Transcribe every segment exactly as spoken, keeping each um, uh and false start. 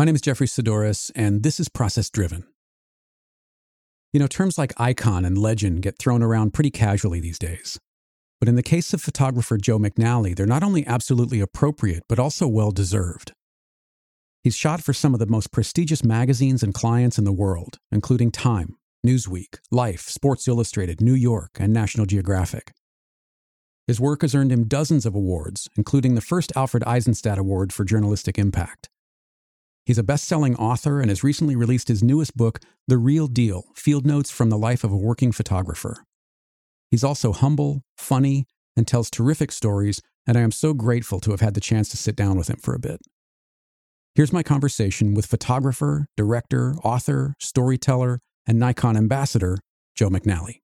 My name is Jeffery Saddoris, and this is Process Driven. You know, terms like icon and legend get thrown around pretty casually these days. But in the case of photographer Joe McNally, they're not only absolutely appropriate, but also well-deserved. He's shot for some of the most prestigious magazines and clients in the world, including Time, Newsweek, Life, Sports Illustrated, New York, and National Geographic. His work has earned him dozens of awards, including the first Alfred Eisenstaedt Award for journalistic impact. He's a best-selling author and has recently released his newest book, The Real Deal: Field Notes from the Life of a Working Photographer. He's also humble, funny, and tells terrific stories, and I am so grateful to have had the chance to sit down with him for a bit. Here's my conversation with photographer, director, author, storyteller, and Nikon ambassador, Joe McNally.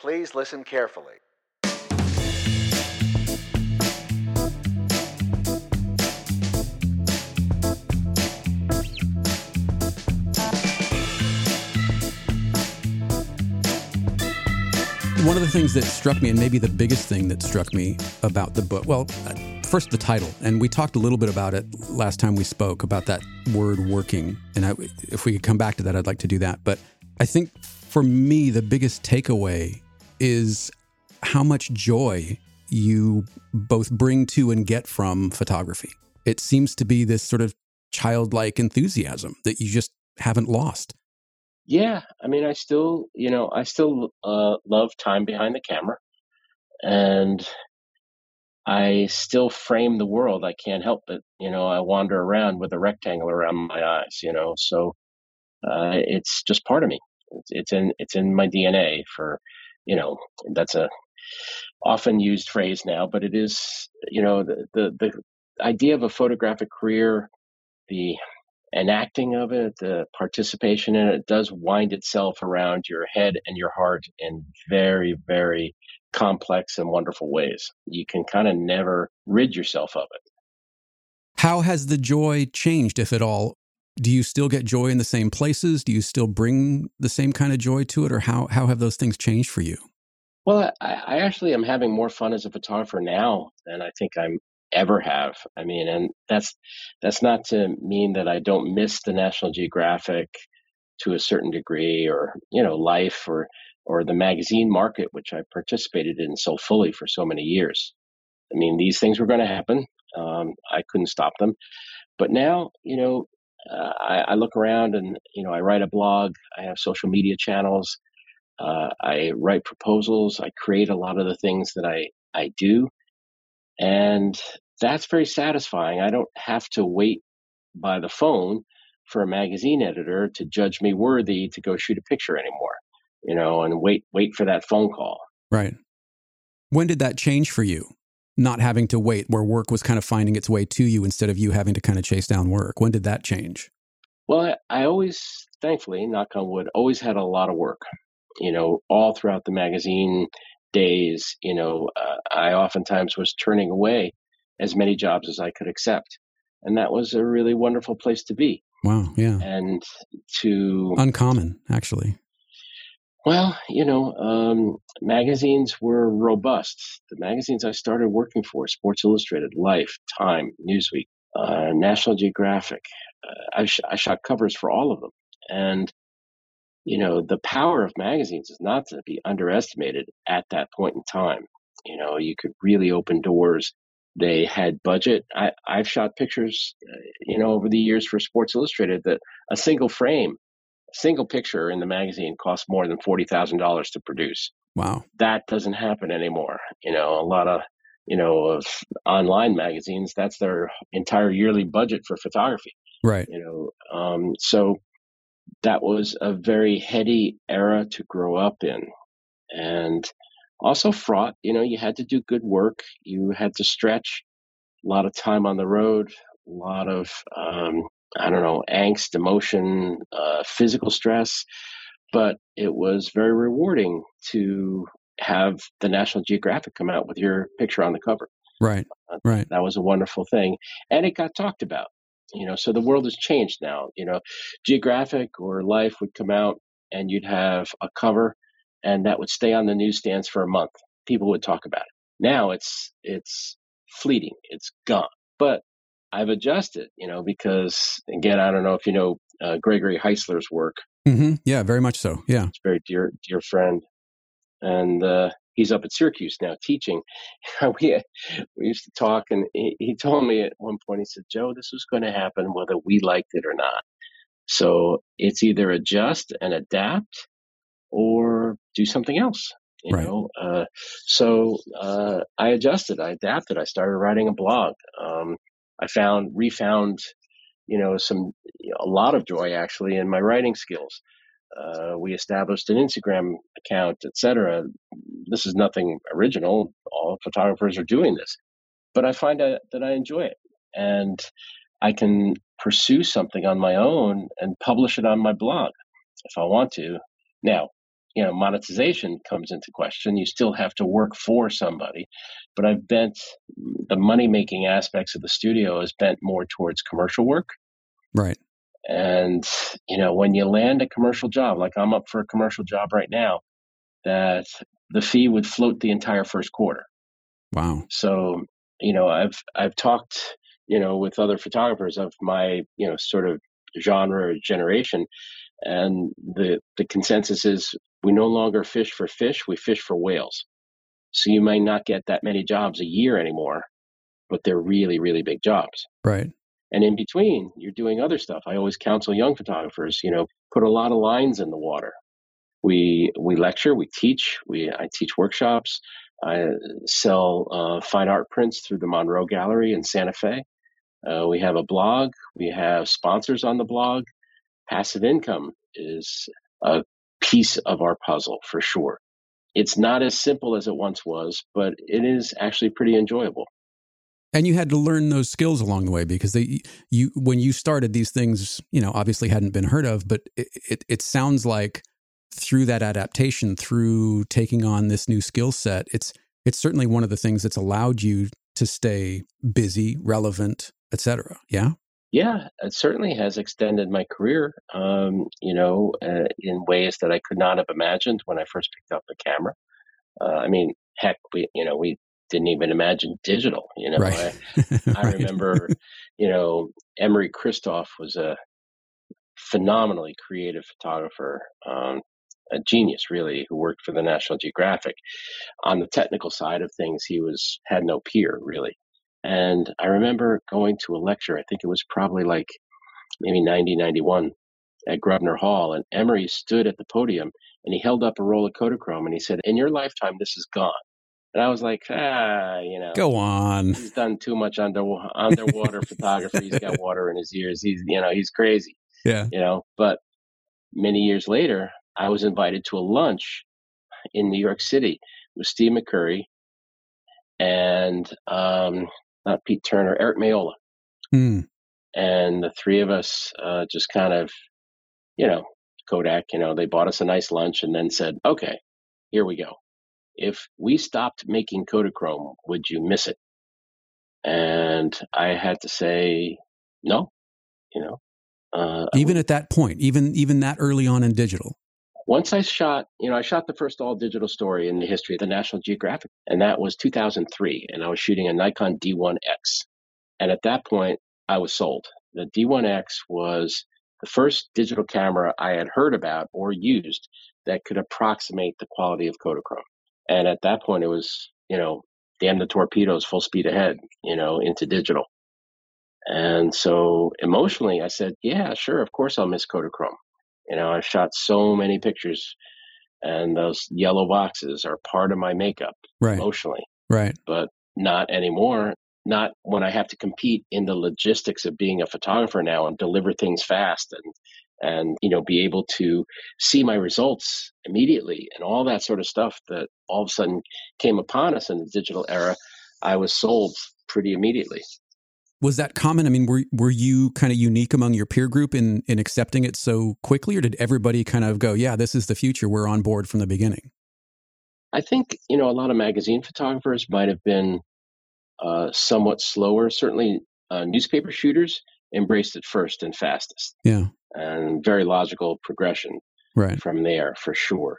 Please listen carefully. One of the things that struck me, and maybe the biggest thing that struck me about the book, well, first the title, and we talked a little bit about it last time we spoke, about that word working, and I, if we could come back to that, I'd like to do that. But I think for me, the biggest takeaway is how much joy you both bring to and get from photography. It seems to be this sort of childlike enthusiasm that you just haven't lost. Yeah, I mean, I still, you know, I still uh, love time behind the camera, and I still frame the world. I can't help it. You know, I wander around with a rectangle around my eyes, you know, so uh, it's just part of me. It's, it's in it's in my D N A for, you know, that's a often used phrase now, but it is, you know, the, the, the idea of a photographic career, the enacting of it, the participation in it, does wind itself around your head and your heart in very, very complex and wonderful ways. You can kind of never rid yourself of it. How has the joy changed, if at all? Do you still get joy in the same places? Do you still bring the same kind of joy to it? Or how, how have those things changed for you? Well, I, I actually am having more fun as a photographer now than I think I'm ever have. I mean, and that's that's not to mean that I don't miss the National Geographic to a certain degree, or, you know, Life, or or the magazine market, which I participated in so fully for so many years. I mean, these things were going to happen. Um, I couldn't stop them. But now, you know, uh, I, I look around and, you know, I write a blog. I have social media channels. Uh, I write proposals. I create a lot of the things that I, I do. And that's very satisfying. I don't have to wait by the phone for a magazine editor to judge me worthy to go shoot a picture anymore, you know, and wait, wait for that phone call. Right. When did that change for you? Not having to wait, where work was kind of finding its way to you instead of you having to kind of chase down work. When did that change? Well, I always, thankfully, knock on wood, always had a lot of work, you know, all throughout the magazine days. You know, uh, I oftentimes was turning away as many jobs as I could accept. And that was a really wonderful place to be. Wow. Yeah. And to... Uncommon, actually. Well, you know, um, magazines were robust. The magazines I started working for, Sports Illustrated, Life, Time, Newsweek, uh, National Geographic, uh, I, sh- I shot covers for all of them. And you know, the power of magazines is not to be underestimated at that point in time. You know, you could really open doors. They had budget. I, I've shot pictures, uh, you know, over the years for Sports Illustrated that a single frame, a single picture in the magazine costs more than forty thousand dollars to produce. Wow. That doesn't happen anymore. You know, a lot of, you know, of online magazines, that's their entire yearly budget for photography. Right. You know, um, so... that was a very heady era to grow up in, and also fraught. You know, you had to do good work. You had to stretch, a lot of time on the road, a lot of, um, I don't know, angst, emotion, uh, physical stress. But it was very rewarding to have the National Geographic come out with your picture on the cover. Right, uh, right. That was a wonderful thing. And it got talked about. You know, so the world has changed now. You know, Geographic or Life would come out and you'd have a cover and that would stay on the newsstands for a month. People would talk about it. Now it's it's fleeting. It's gone. But I've adjusted, you know, because again, I don't know if you know uh, Gregory Heisler's work. Mm-hmm. Yeah, very much so. Yeah. It's a very dear, dear friend. And uh, he's up at Syracuse now teaching. we, had, we used to talk, and he, he told me at one point, he said, Joe, this was going to happen whether we liked it or not. So it's either adjust and adapt or do something else. You right. know, uh, so uh, I adjusted, I adapted, I started writing a blog. Um, I found, refound, you know, some, a lot of joy actually in my writing skills. Uh, we established an Instagram account, et cetera. This is nothing original. All photographers are doing this, but I find out that I enjoy it and I can pursue something on my own and publish it on my blog if I want to. Now, you know, monetization comes into question. You still have to work for somebody, but I've bent the money-making aspects of the studio is bent more towards commercial work. Right. And, you know, when you land a commercial job, like I'm up for a commercial job right now, that the fee would float the entire first quarter. Wow. So, you know, I've, I've talked, you know, with other photographers of my, you know, sort of genre or generation, and the, the consensus is, we no longer fish for fish, we fish for whales. So you may not get that many jobs a year anymore, but they're really, really big jobs. Right. And in between, you're doing other stuff. I always counsel young photographers, you know, put a lot of lines in the water. We we lecture, we teach, we I teach workshops. I sell uh, fine art prints through the Monroe Gallery in Santa Fe. Uh, we have a blog. We have sponsors on the blog. Passive income is a piece of our puzzle for sure. It's not as simple as it once was, but it is actually pretty enjoyable. And you had to learn those skills along the way because they, you, when you started these things, you know, obviously hadn't been heard of, but it, it, it sounds like through that adaptation, through taking on this new skill set, it's, it's certainly one of the things that's allowed you to stay busy, relevant, et cetera. Yeah. Yeah, it certainly has extended my career, um, you know, uh, in ways that I could not have imagined when I first picked up the camera. Uh, I mean, heck, we, you know, we didn't even imagine digital, you know. Right. I, I right. remember, you know, Emory Kristof was a phenomenally creative photographer, um, a genius, really, who worked for the National Geographic. On the technical side of things, he was had no peer, really. And I remember going to a lecture, I think it was probably like maybe ninety, ninety-one at Gruner Hall. And Emory stood at the podium and he held up a roll of Kodachrome and he said, in your lifetime, this is gone. And I was like, ah, you know. Go on. He's done too much under, underwater photography. He's got water in his ears. He's, you know, he's crazy. Yeah. You know, but many years later, I was invited to a lunch in New York City with Steve McCurry and, um, not Pete Turner, Eric Mayola. Mm. And the three of us uh, just kind of, you know, Kodak, you know, they bought us a nice lunch and then said, okay, here we go. If we stopped making Kodachrome, would you miss it? And I had to say, no, you know. Uh, even at that point, even even that early on in digital. Once I shot, you know, I shot the first all digital story in the history of the National Geographic, and that was two thousand three. And I was shooting a Nikon D one X. And at that point, I was sold. The D one X was the first digital camera I had heard about or used that could approximate the quality of Kodachrome. And at that point, it was, you know, damn the torpedoes, full speed ahead, you know, into digital. And so emotionally, I said, yeah, sure, of course I'll miss Kodachrome. You know, I've shot so many pictures and those yellow boxes are part of my makeup right. emotionally, right? But not anymore. Not when I have to compete in the logistics of being a photographer now and deliver things fast and, and, you know, be able to see my results immediately and all that sort of stuff that all of a sudden came upon us in the digital era. I was sold pretty immediately. Was that common? I mean, were were you kind of unique among your peer group in, in accepting it so quickly, or did everybody kind of go, yeah, this is the future, we're on board from the beginning? I think, you know, a lot of magazine photographers might have been uh, somewhat slower. Certainly uh, newspaper shooters embraced it first and fastest. Yeah. And very logical progression right. from there for sure.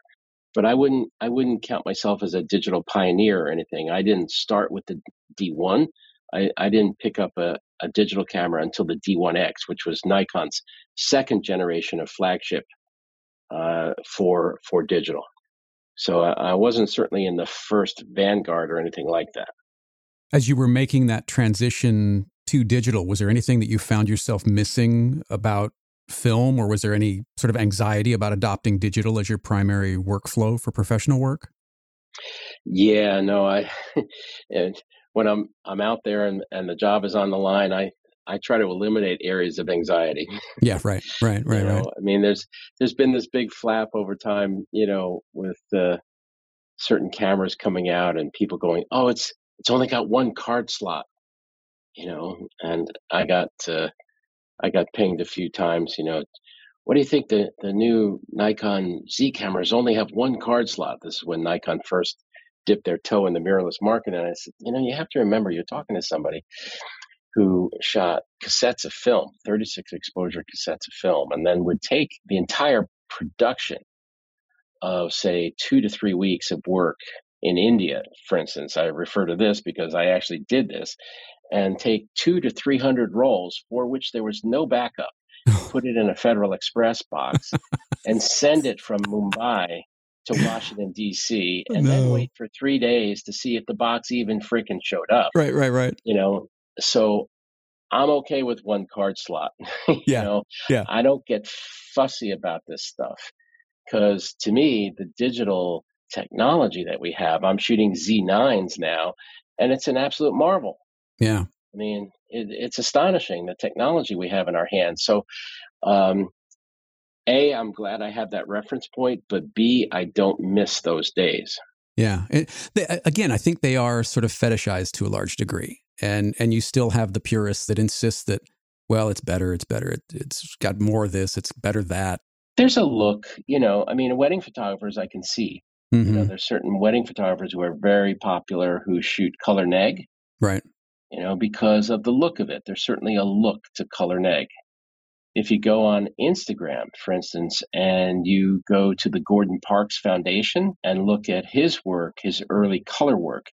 But I wouldn't I wouldn't count myself as a digital pioneer or anything. I didn't start with the D one. I, I didn't pick up a, a digital camera until the D one X, which was Nikon's second generation of flagship uh, for for digital. So I, I wasn't certainly in the first vanguard or anything like that. As you were making that transition to digital, was there anything that you found yourself missing about film, or was there any sort of anxiety about adopting digital as your primary workflow for professional work? Yeah, no, I and when I'm I'm out there and, and the job is on the line, I, I try to eliminate areas of anxiety. Yeah, right, right, right, you know, right. I mean, there's there's been this big flap over time, you know, with uh, certain cameras coming out and people going, "Oh, it's it's only got one card slot," you know, and I got. Uh, I got pinged a few times, you know, what do you think the, the new Nikon Z cameras only have one card slot? This is when Nikon first dipped their toe in the mirrorless market. And I said, you know, you have to remember you're talking to somebody who shot cassettes of film, thirty-six exposure cassettes of film, and then would take the entire production of, say, two to three weeks of work in India, for instance. I refer to this because I actually did this. And take two to three hundred rolls for which there was no backup, put it in a Federal Express box, and send it from Mumbai to Washington D C, and no. then wait for three days to see if the box even freaking showed up. Right, right, right. You know, so I'm okay with one card slot. you yeah, know, yeah. I don't get fussy about this stuff because to me, the digital technology that we have, I'm shooting Z nines now, and it's an absolute marvel. Yeah, I mean, it, it's astonishing the technology we have in our hands. So, um, A, I'm glad I have that reference point, but B, I don't miss those days. Yeah. It, they, again, I think they are sort of fetishized to a large degree. And and you still have the purists that insist that, well, it's better, it's better, it, it's got more of this, it's better that. There's a look, you know, I mean, wedding photographers I can see. Mm-hmm. You know, there's certain wedding photographers who are very popular who shoot color neg. Right. You know, because of the look of it, there's certainly a look to color neg. If you go on Instagram, for instance, and you go to the Gordon Parks Foundation and look at his work, his early color work,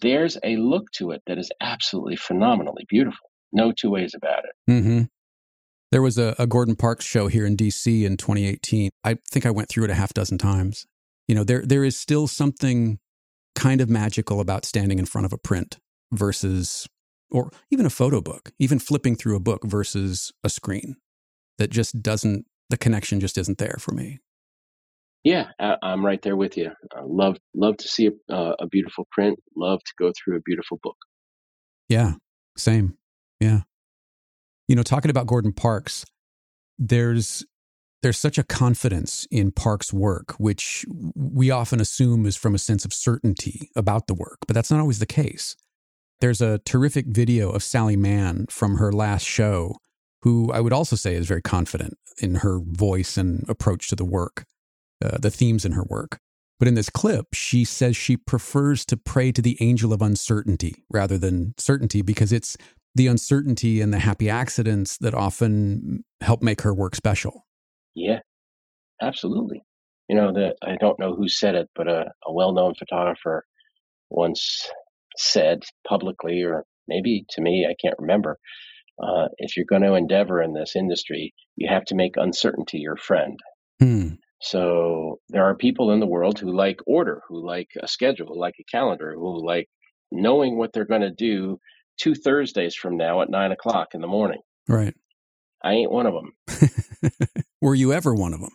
there's a look to it that is absolutely phenomenally beautiful. No two ways about it. Mm-hmm. There was a, a Gordon Parks show here in D C in twenty eighteen. I think I went through it a half dozen times. You know, there there is still something kind of magical about standing in front of a print. Versus, or even a photo book, even flipping through a book versus a screen that just doesn't, the connection just isn't there for me. Yeah, I, I'm right there with you. I love, love to see a, uh, a beautiful print, love to go through a beautiful book. Yeah, same. Yeah. You know, talking about Gordon Parks, there's, there's such a confidence in Parks' work, which we often assume is from a sense of certainty about the work, but that's not always the case. There's a terrific video of Sally Mann from her last show, who I would also say is very confident in her voice and approach to the work, uh, the themes in her work. But in this clip, she says she prefers to pray to the angel of uncertainty rather than certainty, because it's the uncertainty and the happy accidents that often help make her work special. Yeah, absolutely. You know, the, I don't know who said it, but a, a well-known photographer once said publicly, or maybe to me, I can't remember, uh, if you're going to endeavor in this industry, you have to make uncertainty your friend. Hmm. So there are people in the world who like order, who like a schedule, who like a calendar, who like knowing what they're going to do two Thursdays from now at nine o'clock in the morning. Right. I ain't one of them. Were you ever one of them?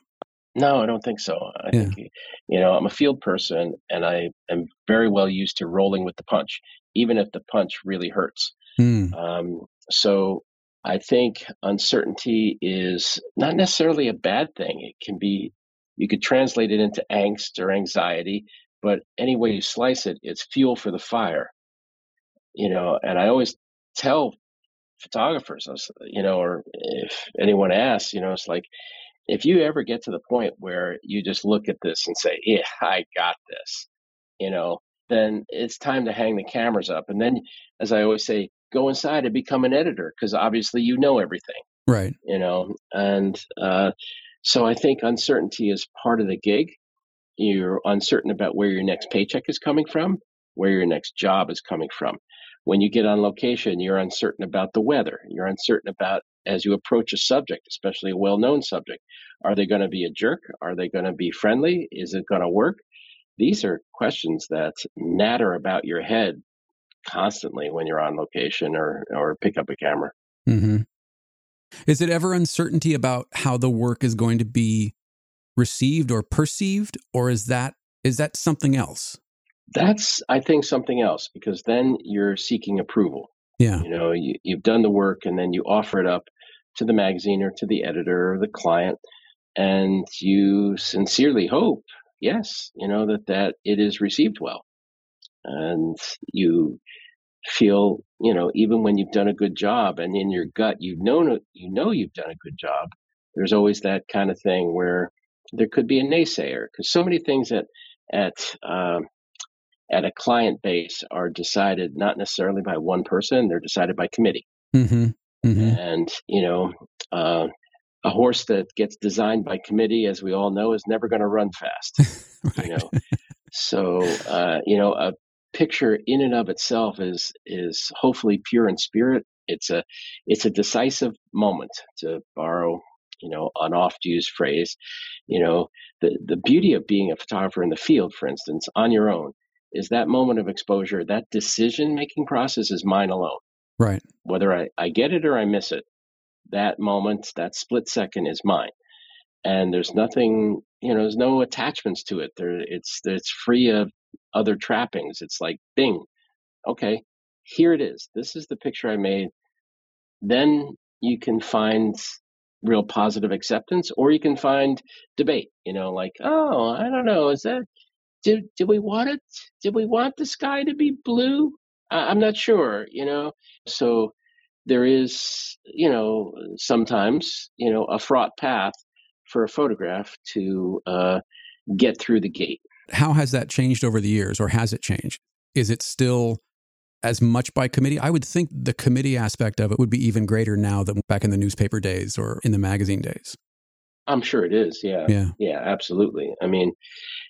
No, I don't think so. I yeah. think, you know, I'm a field person and I am very well used to rolling with the punch, even if the punch really hurts. Mm. Um, so I think uncertainty is not necessarily a bad thing. It can be, you could translate it into angst or anxiety, but any way you slice it, it's fuel for the fire, you know, and I always tell photographers, you know, or if anyone asks, you know, it's like, if you ever get to the point where you just look at this and say, yeah, I got this, you know, then it's time to hang the cameras up. And then, as I always say, go inside and become an editor, because obviously you know everything. Right. You know, and uh, so I think uncertainty is part of the gig. You're uncertain about where your next paycheck is coming from, where your next job is coming from. When you get on location, you're uncertain about the weather. You're uncertain about, as you approach a subject, especially a well-known subject, are they going to be a jerk? Are they going to be friendly? Is it going to work? These are questions that natter about your head constantly when you're on location or or pick up a camera. Mm-hmm. Is it ever uncertainty about how the work is going to be received or perceived, or is that is that something else? That's, I think, something else, because then you're seeking approval. Yeah. You know, you, you've done the work and then you offer it up to the magazine or to the editor or the client, and you sincerely hope, yes, you know, that, that it is received well. And you feel, you know, even when you've done a good job and in your gut, you know, you know you've done a good job, there's always that kind of thing where there could be a naysayer, because so many things that at, um, at a client base are decided not necessarily by one person, they're decided by committee. Mm-hmm. Mm-hmm. And, you know, uh, a horse that gets designed by committee, as we all know, is never going to run fast. Right. You know, so, uh, you know, a picture in and of itself is is hopefully pure in spirit. It's a it's a decisive moment, to borrow, you know, an oft-used phrase. You know, the, the beauty of being a photographer in the field, for instance, on your own, is that moment of exposure, that decision-making process is mine alone. Right. Whether I, I get it or I miss it, that moment, that split second is mine. And there's nothing, you know, there's no attachments to it. There, it's it's free of other trappings. It's like, bing, okay, here it is. This is the picture I made. Then you can find real positive acceptance, or you can find debate, you know, like, oh, I don't know, is that... Did did we want it? Did we want the sky to be blue? I, I'm not sure, you know. So there is, you know, sometimes, you know, a fraught path for a photograph to uh, get through the gate. How has that changed over the years, or has it changed? Is it still as much by committee? I would think the committee aspect of it would be even greater now than back in the newspaper days or in the magazine days. I'm sure it is. Yeah. Yeah, yeah, absolutely. I mean,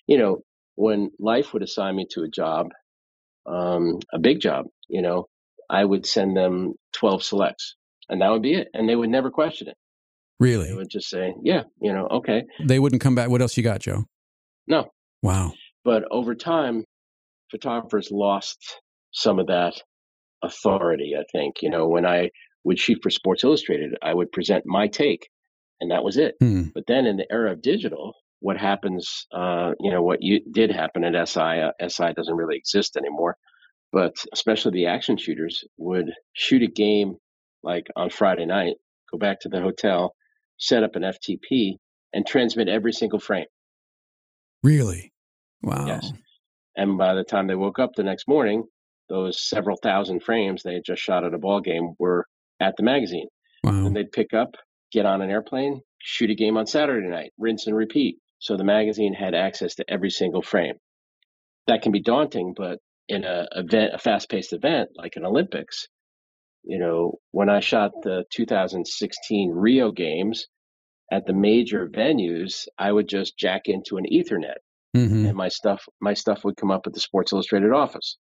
you know, when life would assign me to a job, um, a big job, you know, I would send them twelve selects, and that would be it. And they would never question it. Really? They would just say, yeah, you know, okay. They wouldn't come back. What else you got, Joe? No. Wow. But over time, photographers lost some of that authority, I think. You know, when I would shoot for Sports Illustrated, I would present my take, and that was it. Hmm. But then in the era of digital, what happens, uh, you know, what you did happen at S I, uh, S I doesn't really exist anymore, but especially the action shooters would shoot a game like on Friday night, go back to the hotel, set up an F T P, and transmit every single frame. Really? Wow. Yes. And by the time they woke up the next morning, those several thousand frames they had just shot at a ball game were at the magazine. Wow. And they'd pick up, get on an airplane, shoot a game on Saturday night, rinse and repeat. So the magazine had access to every single frame. That can be daunting, but in a event, a fast-paced event like an Olympics, you know, when I shot the two thousand sixteen Rio Games at the major venues, I would just jack into an Ethernet, mm-hmm. and my stuff, my stuff would come up at the Sports Illustrated office,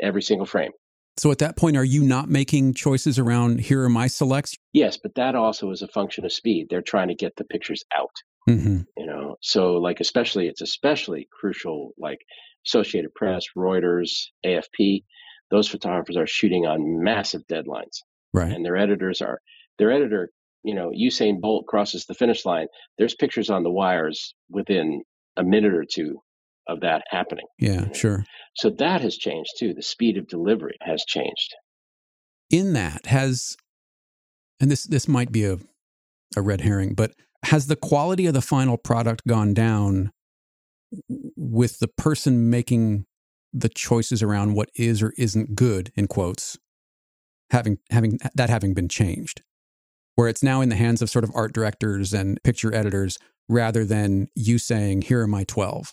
every single frame. So at that point, are you not making choices around, here are my selects? Yes, but that also is a function of speed. They're trying to get the pictures out. Mm-hmm. You know, so like, especially, it's especially crucial, like Associated Press, Reuters, A F P, those photographers are shooting on massive deadlines. Right. And their editors are, their editor, you know, Usain Bolt crosses the finish line. There's pictures on the wires within a minute or two of that happening. Yeah, you know? Sure. So that has changed too. The speed of delivery has changed. In that has, and this, this might be a, a red herring, but has the quality of the final product gone down with the person making the choices around what is or isn't good, in quotes, having having that having been changed, where it's now in the hands of sort of art directors and picture editors rather than you saying, here are my twelve?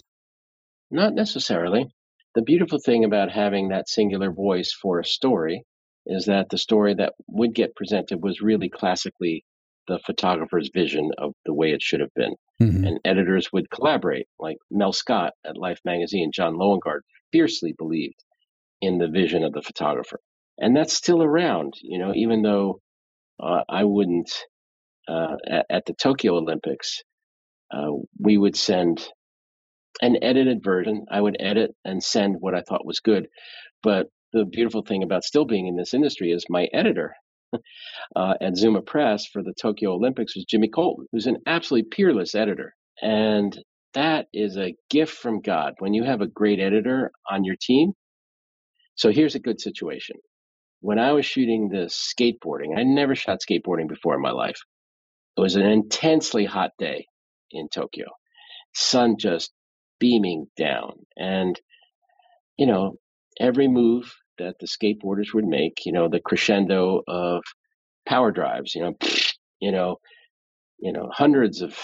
Not necessarily. The beautiful thing about having that singular voice for a story is that the story that would get presented was really classically the photographer's vision of the way it should have been. Mm-hmm. And editors would collaborate, like Mel Scott at Life magazine, John Lowengard fiercely believed in the vision of the photographer. And that's still around, you know, even though uh, I wouldn't, uh, at, at the Tokyo Olympics, uh, we would send an edited version. I would edit and send what I thought was good. But the beautiful thing about still being in this industry is my editor uh, at Zuma Press for the Tokyo Olympics was Jimmy Colton, who's an absolutely peerless editor. And that is a gift from God when you have a great editor on your team. So here's a good situation. When I was shooting the skateboarding, I never shot skateboarding before in my life. It was an intensely hot day in Tokyo. Sun just beaming down. And, you know, every move that the skateboarders would make, you know, the crescendo of power drives, you know, you know, you know, hundreds of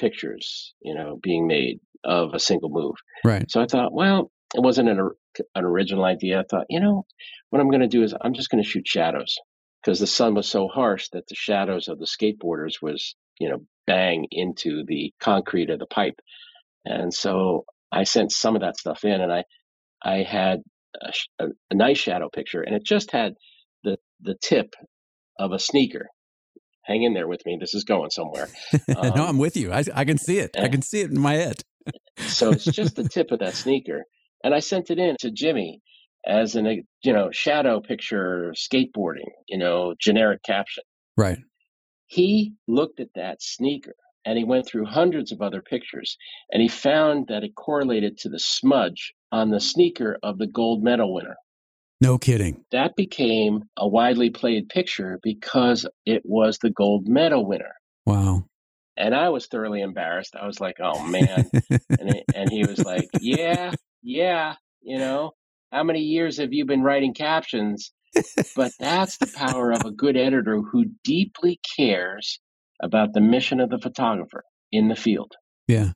pictures, you know, being made of a single move. Right. So I thought, well, it wasn't an, an original idea. I thought, you know, what I'm going to do is I'm just going to shoot shadows, because the sun was so harsh that the shadows of the skateboarders was, you know, bang into the concrete of the pipe. And so I sent some of that stuff in, and I, I had a, a, a nice shadow picture, and it just had the the tip of a sneaker. Hang in there with me. This is going somewhere. Um, no, I'm with you. I, I can see it. And, I can see it in my head. So it's just the tip of that sneaker. And I sent it in to Jimmy as an, a, you know, shadow picture skateboarding, you know, generic caption. Right. He looked at that sneaker, and he went through hundreds of other pictures, and he found that it correlated to the smudge on the sneaker of the gold medal winner. No kidding. That became a widely played picture because it was the gold medal winner. Wow. And I was thoroughly embarrassed. I was like, oh, man. and, it, and he was like, yeah, yeah. You know, how many years have you been writing captions? But that's the power of a good editor who deeply cares about the mission of the photographer in the field. Yeah.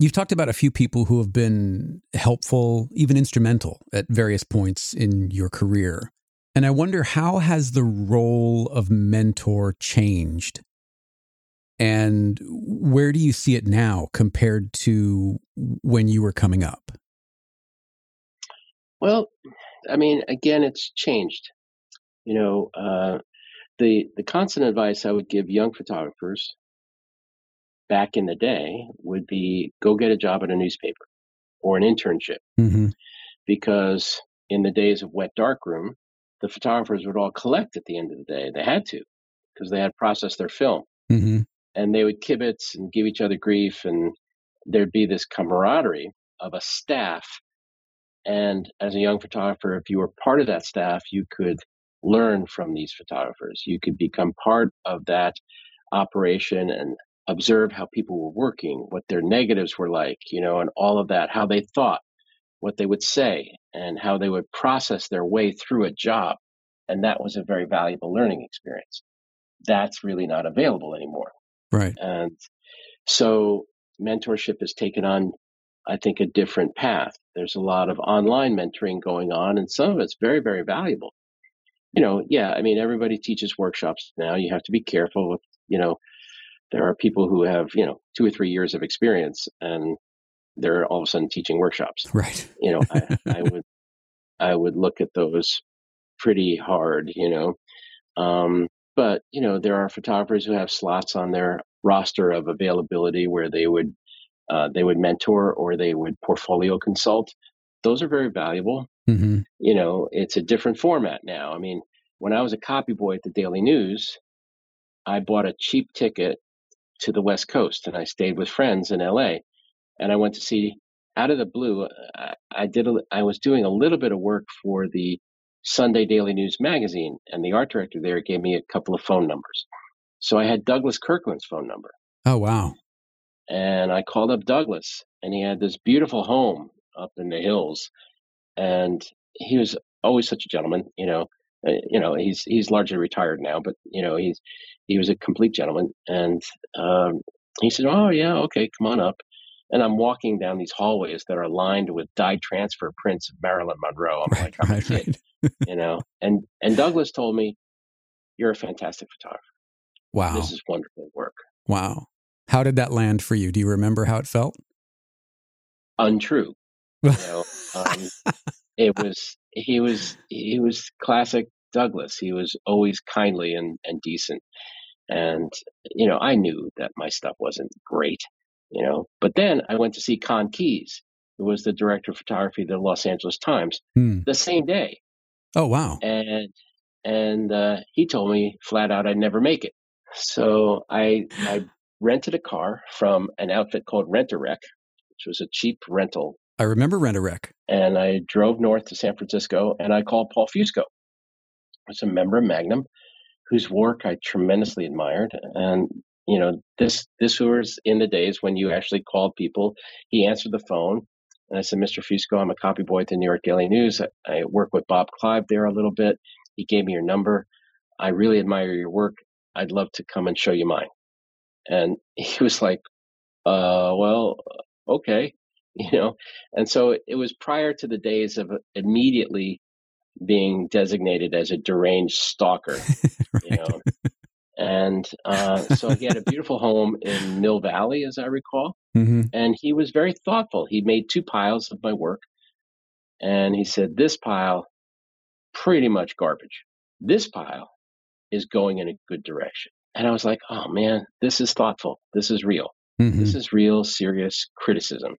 You've talked about a few people who have been helpful, even instrumental, at various points in your career. And I wonder, how has the role of mentor changed? And where do you see it now compared to when you were coming up? Well, I mean, again, it's changed. You know, uh, the the constant advice I would give young photographers back in the day would be, go get a job at a newspaper or an internship. Mm-hmm. Because in the days of wet darkroom, the photographers would all collect at the end of the day. They had to, because they had processed their film. Mm-hmm. And they would kibitz and give each other grief, and there'd be this camaraderie of a staff. And as a young photographer, if you were part of that staff, you could learn from these photographers. You could become part of that operation and observe how people were working, what their negatives were like, you know, and all of that, how they thought, what they would say, and how they would process their way through a job. And that was a very valuable learning experience. That's really not available anymore. Right. And so mentorship has taken on, I think, a different path. There's a lot of online mentoring going on, and some of it's very, very valuable. You know, yeah, I mean, everybody teaches workshops now. You have to be careful with, you know, there are people who have, you know, two or three years of experience, and they're all of a sudden teaching workshops. Right. You know, I, I would, I would look at those pretty hard, you know. Um, but, you know, there are photographers who have slots on their roster of availability where they would, uh, they would mentor or they would portfolio consult. Those are very valuable. Mm-hmm. You know, it's a different format now. I mean, when I was a copy boy at the Daily News, I bought a cheap ticket to the West Coast, and I stayed with friends in L A, and I went to see, out of the blue, I, I did a, I was doing a little bit of work for the Sunday Daily News magazine, and the art director there gave me a couple of phone numbers. So I had Douglas Kirkland's phone number. Oh, wow. And I called up Douglas, and he had this beautiful home up in the hills, and he was always such a gentleman, you know. Uh, you know, he's he's largely retired now, but, you know, he's he was a complete gentleman. And um, he said, oh, yeah, okay, come on up. And I'm walking down these hallways that are lined with dye transfer prints of Marilyn Monroe. I'm right, like, I'm right, a kid, right. You know. And, and Douglas told me, you're a fantastic photographer. Wow. This is wonderful work. Wow. How did that land for you? Do you remember how it felt? Untrue. You know, um, it was... he was he was classic Douglas. He was always kindly and, and decent. And, you know, I knew that my stuff wasn't great, you know, but then I went to see Con Keys, who was the director of photography of the Los Angeles Times, hmm. the same day. Oh, wow. And, and, uh, he told me flat out, I'd never make it. So I, I rented a car from an outfit called Rent-A-Reck, which was a cheap rental. I remember Rent-A-Reck. And I drove north to San Francisco, and I called Paul Fusco, who's a member of Magnum, whose work I tremendously admired. And, you know, this, this was in the days when you actually called people. He answered the phone, and I said, Mister Fusco, I'm a copy boy at the New York Daily News. I, I work with Bob Clive there a little bit. He gave me your number. I really admire your work. I'd love to come and show you mine. And he was like, uh, well, okay, you know. And so it was prior to the days of immediately being designated as a deranged stalker, right. you know. And uh, so he had a beautiful home in Mill Valley, as I recall. Mm-hmm. And he was very thoughtful. He made two piles of my work. And he said, this pile, pretty much garbage. This pile is going in a good direction. And I was like, oh, man, this is thoughtful. This is real. Mm-hmm. This is real, serious criticism.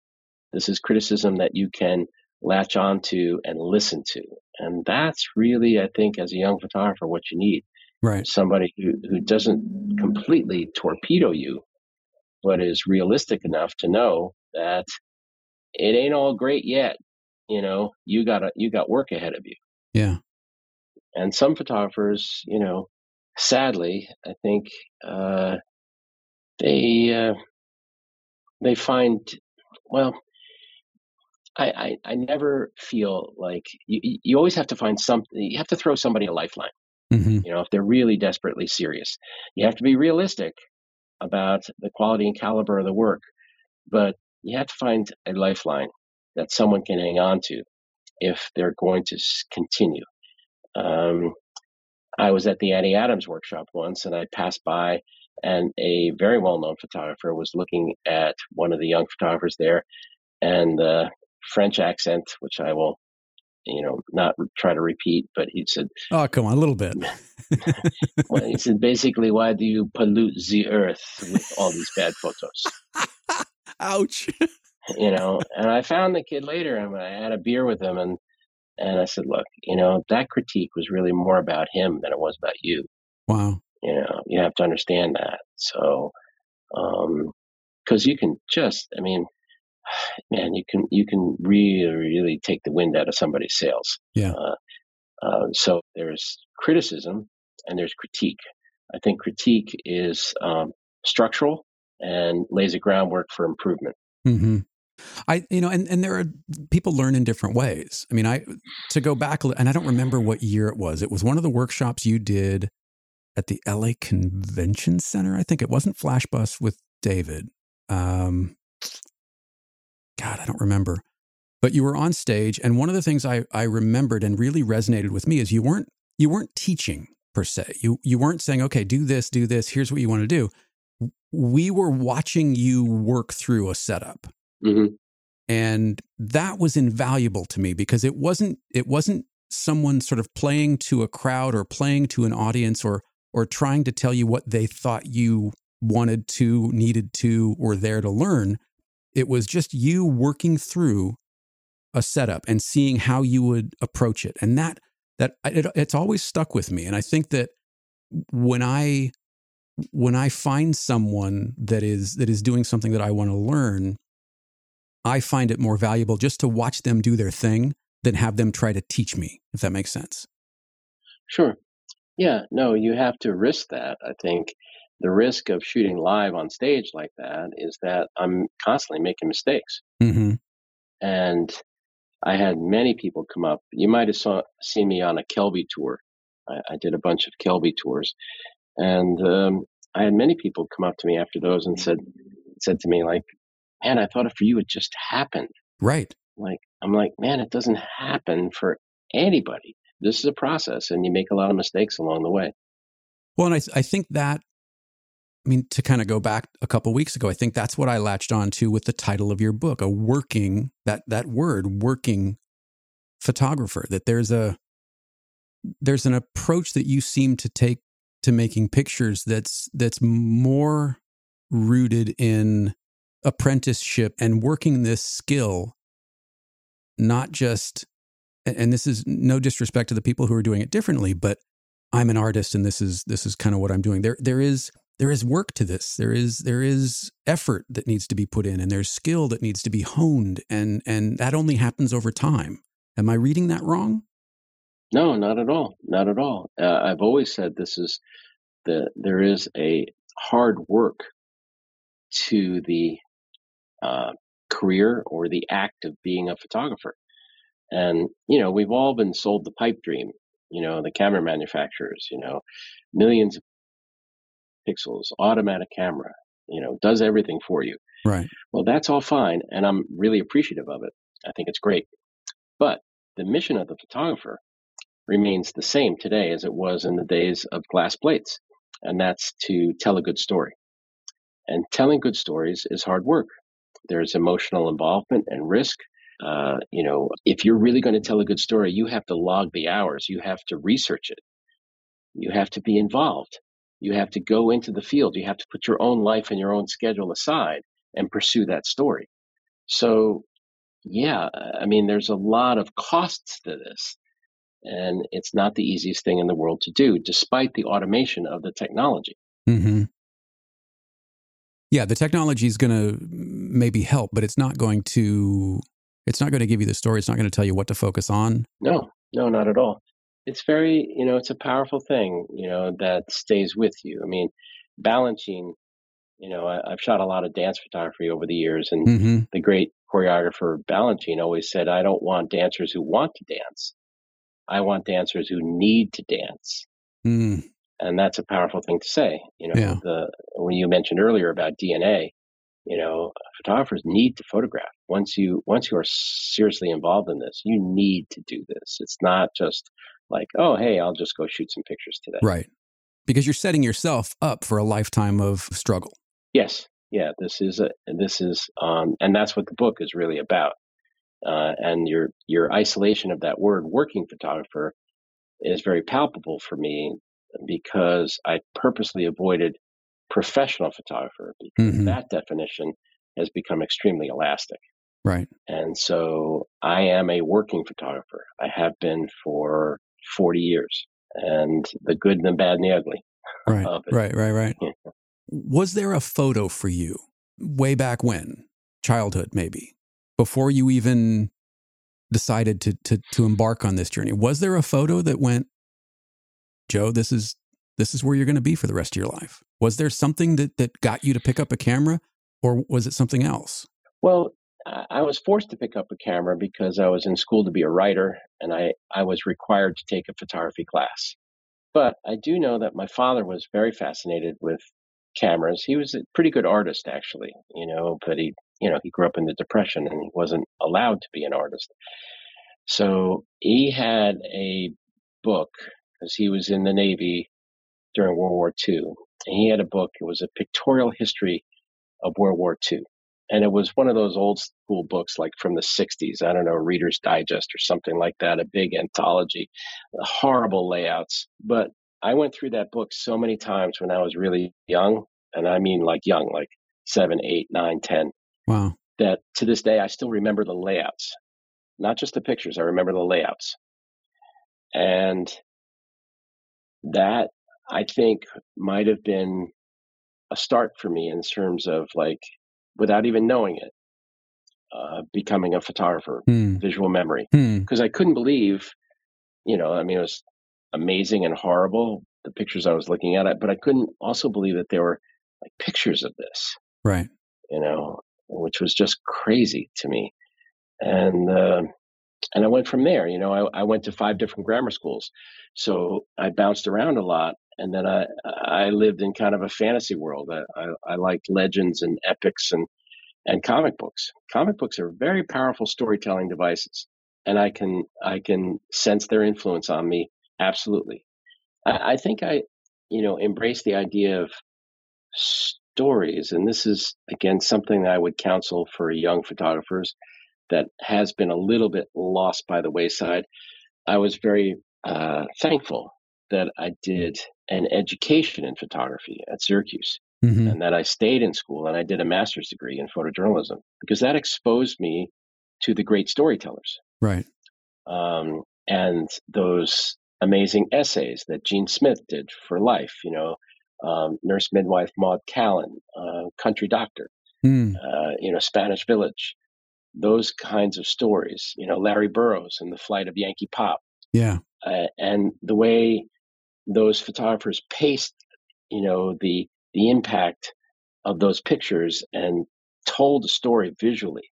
This is criticism that you can latch on to and listen to. And that's really, I think, as a young photographer, what you need. Right. Somebody who, who doesn't completely torpedo you, but is realistic enough to know that it ain't all great yet. You know, you got you got work ahead of you. Yeah. And some photographers, you know, sadly, I think uh, they uh, they find, well, I, I, I never feel like you, you always have to find something. You have to throw somebody a lifeline. Mm-hmm. You know, if they're really desperately serious, you have to be realistic about the quality and caliber of the work, but you have to find a lifeline that someone can hang on to if they're going to continue. Um, I was at the Annie Adams workshop once, and I passed by, and a very well-known photographer was looking at one of the young photographers there, and the French accent, which I will you know, not try to repeat, but he said, oh, come on, a little bit. Well, he said, basically, why do you pollute the earth with all these bad photos? Ouch. You know, and I found the kid later, and I had a beer with him, and, and I said, look, you know, that critique was really more about him than it was about you. Wow. You know, you have to understand that. So, um, cause you can just, I mean, man, you can you can really, really take the wind out of somebody's sails. Yeah. Uh, uh, so there's criticism and there's critique. I think critique is um, structural and lays the groundwork for improvement. Mm-hmm. I, you know, and, and there are people learn in different ways. I mean, I to go back, and I don't remember what year it was. It was one of the workshops you did at the L A Convention Center. I think it wasn't Flash Bus with David. Um, God, I don't remember. But you were on stage, and one of the things I, I remembered and really resonated with me is you weren't you weren't teaching per se. You you weren't saying, okay, do this, do this, here's what you want to do. We were watching you work through a setup. Mm-hmm. And that was invaluable to me because it wasn't it wasn't someone sort of playing to a crowd or playing to an audience or or trying to tell you what they thought you wanted to, needed to, or there to learn. It was just you working through a setup and seeing how you would approach it. And that, that it, it's always stuck with me. And I think that when I, when I find someone that is, that is doing something that I want to learn, I find it more valuable just to watch them do their thing than have them try to teach me, if that makes sense. Sure. Yeah, no, you have to risk that, I think. The risk of shooting live on stage like that is that I'm constantly making mistakes. Mm-hmm. And I had many people come up. You might have saw, seen me on a Kelby tour. I, I did a bunch of Kelby tours. And um, I had many people come up to me after those and said said to me, like, man, I thought for you it just happened. Right. Like, I'm like, man, it doesn't happen for anybody. This is a process, and you make a lot of mistakes along the way. Well, and I, th- I think that, I mean, to kind of go back a couple of weeks ago, I think that's what I latched on to with the title of your book, a working, that that word, working photographer, that there's a there's an approach that you seem to take to making pictures that's that's more rooted in apprenticeship and working this skill, not just, and this is no disrespect to the people who are doing it differently, but I'm an artist and this is this is kind of what I'm doing. There there is there is work to this. There is there is effort that needs to be put in, and there's skill that needs to be honed, and and that only happens over time. Am I reading that wrong? No, not at all. Not at all. Uh, I've always said this is the there is a hard work to the uh, career or the act of being a photographer. And, you know, we've all been sold the pipe dream, you know, the camera manufacturers, you know, millions of pixels, automatic camera, you know, does everything for you. Right. Well, that's all fine. And I'm really appreciative of it. I think it's great. But the mission of the photographer remains the same today as it was in the days of glass plates. And that's to tell a good story. And telling good stories is hard work. There's emotional involvement and risk. Uh, you know, if you're really going to tell a good story, you have to log the hours. You have to research it. You have to be involved. You have to go into the field. You have to put your own life and your own schedule aside and pursue that story. So, yeah, I mean, there's a lot of costs to this. And it's not the easiest thing in the world to do, despite the automation of the technology. Mm-hmm. Yeah, the technology is going to maybe help, but it's not going to it's not going to give you the story. It's not going to tell you what to focus on. No, no, not at all. It's very, you know, it's a powerful thing, you know, that stays with you. I mean, Balanchine, you know, I, I've shot a lot of dance photography over the years, and mm-hmm. the great choreographer Balanchine always said, I don't want dancers who want to dance. I want dancers who need to dance. Mm. And that's a powerful thing to say. You know, yeah. the, when you mentioned earlier about D N A, you know, photographers need to photograph. Once you, once you are seriously involved in this, you need to do this. It's not just like, oh, hey, I'll just go shoot some pictures today. Right. Because you're setting yourself up for a lifetime of struggle. Yes. Yeah. This is a, this is, um, and that's what the book is really about. Uh, and your your isolation of that word working photographer is very palpable for me, because I purposely avoided professional photographer, because mm-hmm. that definition has become extremely elastic. Right. And so I am a working photographer. I have been for forty years, and the good and the bad and the ugly. Right, right, right, right. Yeah. Was there a photo for you way back when, childhood maybe? Before you even decided to, to to embark on this journey, was there a photo that went, Joe, this is this is where you're going to be for the rest of your life? Was there something that, that got you to pick up a camera, or was it something else? Well, I was forced to pick up a camera because I was in school to be a writer, and I, I was required to take a photography class. But I do know that my father was very fascinated with cameras. He was a pretty good artist, actually, you know, but he You know, he grew up in the Depression and he wasn't allowed to be an artist. So he had a book, because he was in the Navy during World War Two. And he had a book. It was a pictorial history of World War Two. And it was one of those old school books, like from the sixties. I don't know, Reader's Digest or something like that, a big anthology, horrible layouts. But I went through that book so many times when I was really young. And I mean like young, like seven, eight, nine, ten. Wow. That to this day, I still remember the layouts, not just the pictures. I remember the layouts. And that, I think, might have been a start for me in terms of, like, without even knowing it, uh, becoming a photographer, mm. visual memory. Because mm. I couldn't believe, you know, I mean, it was amazing and horrible, the pictures I was looking at, but I couldn't also believe that there were, like, pictures of this. Right. You know, which was just crazy to me. And uh, and I went from there. You know, I, I went to five different grammar schools. So I bounced around a lot. And then I I lived in kind of a fantasy world. I, I, I liked legends and epics and, and comic books. Comic books are very powerful storytelling devices. And I can I can sense their influence on me. Absolutely. I, I think I, you know, embraced the idea of st- stories. And this is, again, something that I would counsel for young photographers. that has been a little bit lost by the wayside. I was very uh, thankful that I did an education in photography at Syracuse, mm-hmm. and that I stayed in school and I did a master's degree in photojournalism, because that exposed me to the great storytellers. Right. Um, and those amazing essays that Gene Smith did for Life, you know, um, nurse midwife Maud Callan, uh, country doctor, mm. uh, you know, Spanish Village, those kinds of stories, you know, Larry Burroughs and the flight of Yankee Pop. Yeah. Uh, and the way those photographers paced, you know, the, the impact of those pictures and told a story visually,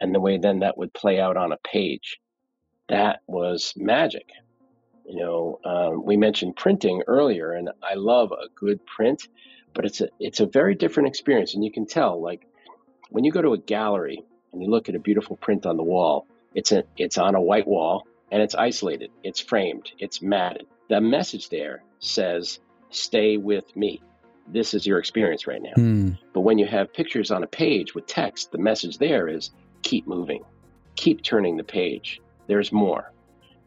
and the way then that would play out on a page, that was magic. You know, um, we mentioned printing earlier, and I love a good print, but it's a, it's a very different experience. And you can tell, like, when you go to a gallery and you look at a beautiful print on the wall, it's a, it's on a white wall, and it's isolated, it's framed, it's matted. The message there says, stay with me. This is your experience right now. Mm. But when you have pictures on a page with text, the message there is, keep moving, keep turning the page. There's more.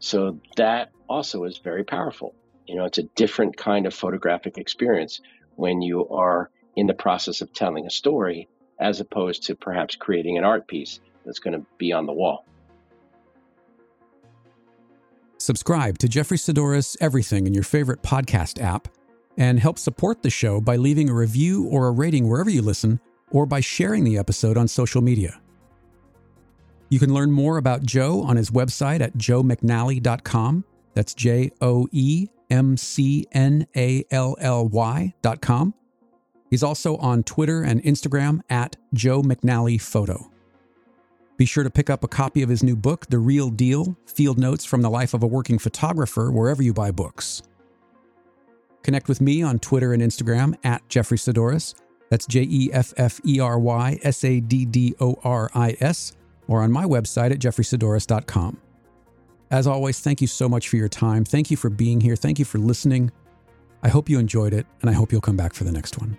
So that also is very powerful. You know, it's a different kind of photographic experience when you are in the process of telling a story, as opposed to perhaps creating an art piece that's going to be on the wall. Subscribe to Jeffery Saddoris Everything in your favorite podcast app, and help support the show by leaving a review or a rating wherever you listen, or by sharing the episode on social media. You can learn more about Joe on his website at joe mcnally dot com. That's J O E M C N A L L Y dot com. He's also on Twitter and Instagram at Joe McNally Photo. Be sure to pick up a copy of his new book, The Real Deal: Field Notes from the Life of a Working Photographer, wherever you buy books. Connect with me on Twitter and Instagram at Jeffery Saddoris. That's J E F F E R Y S A D D O R I S. Or on my website at jeffrey saddoris dot com. As always, thank you so much for your time. Thank you for being here. Thank you for listening. I hope you enjoyed it, and I hope you'll come back for the next one.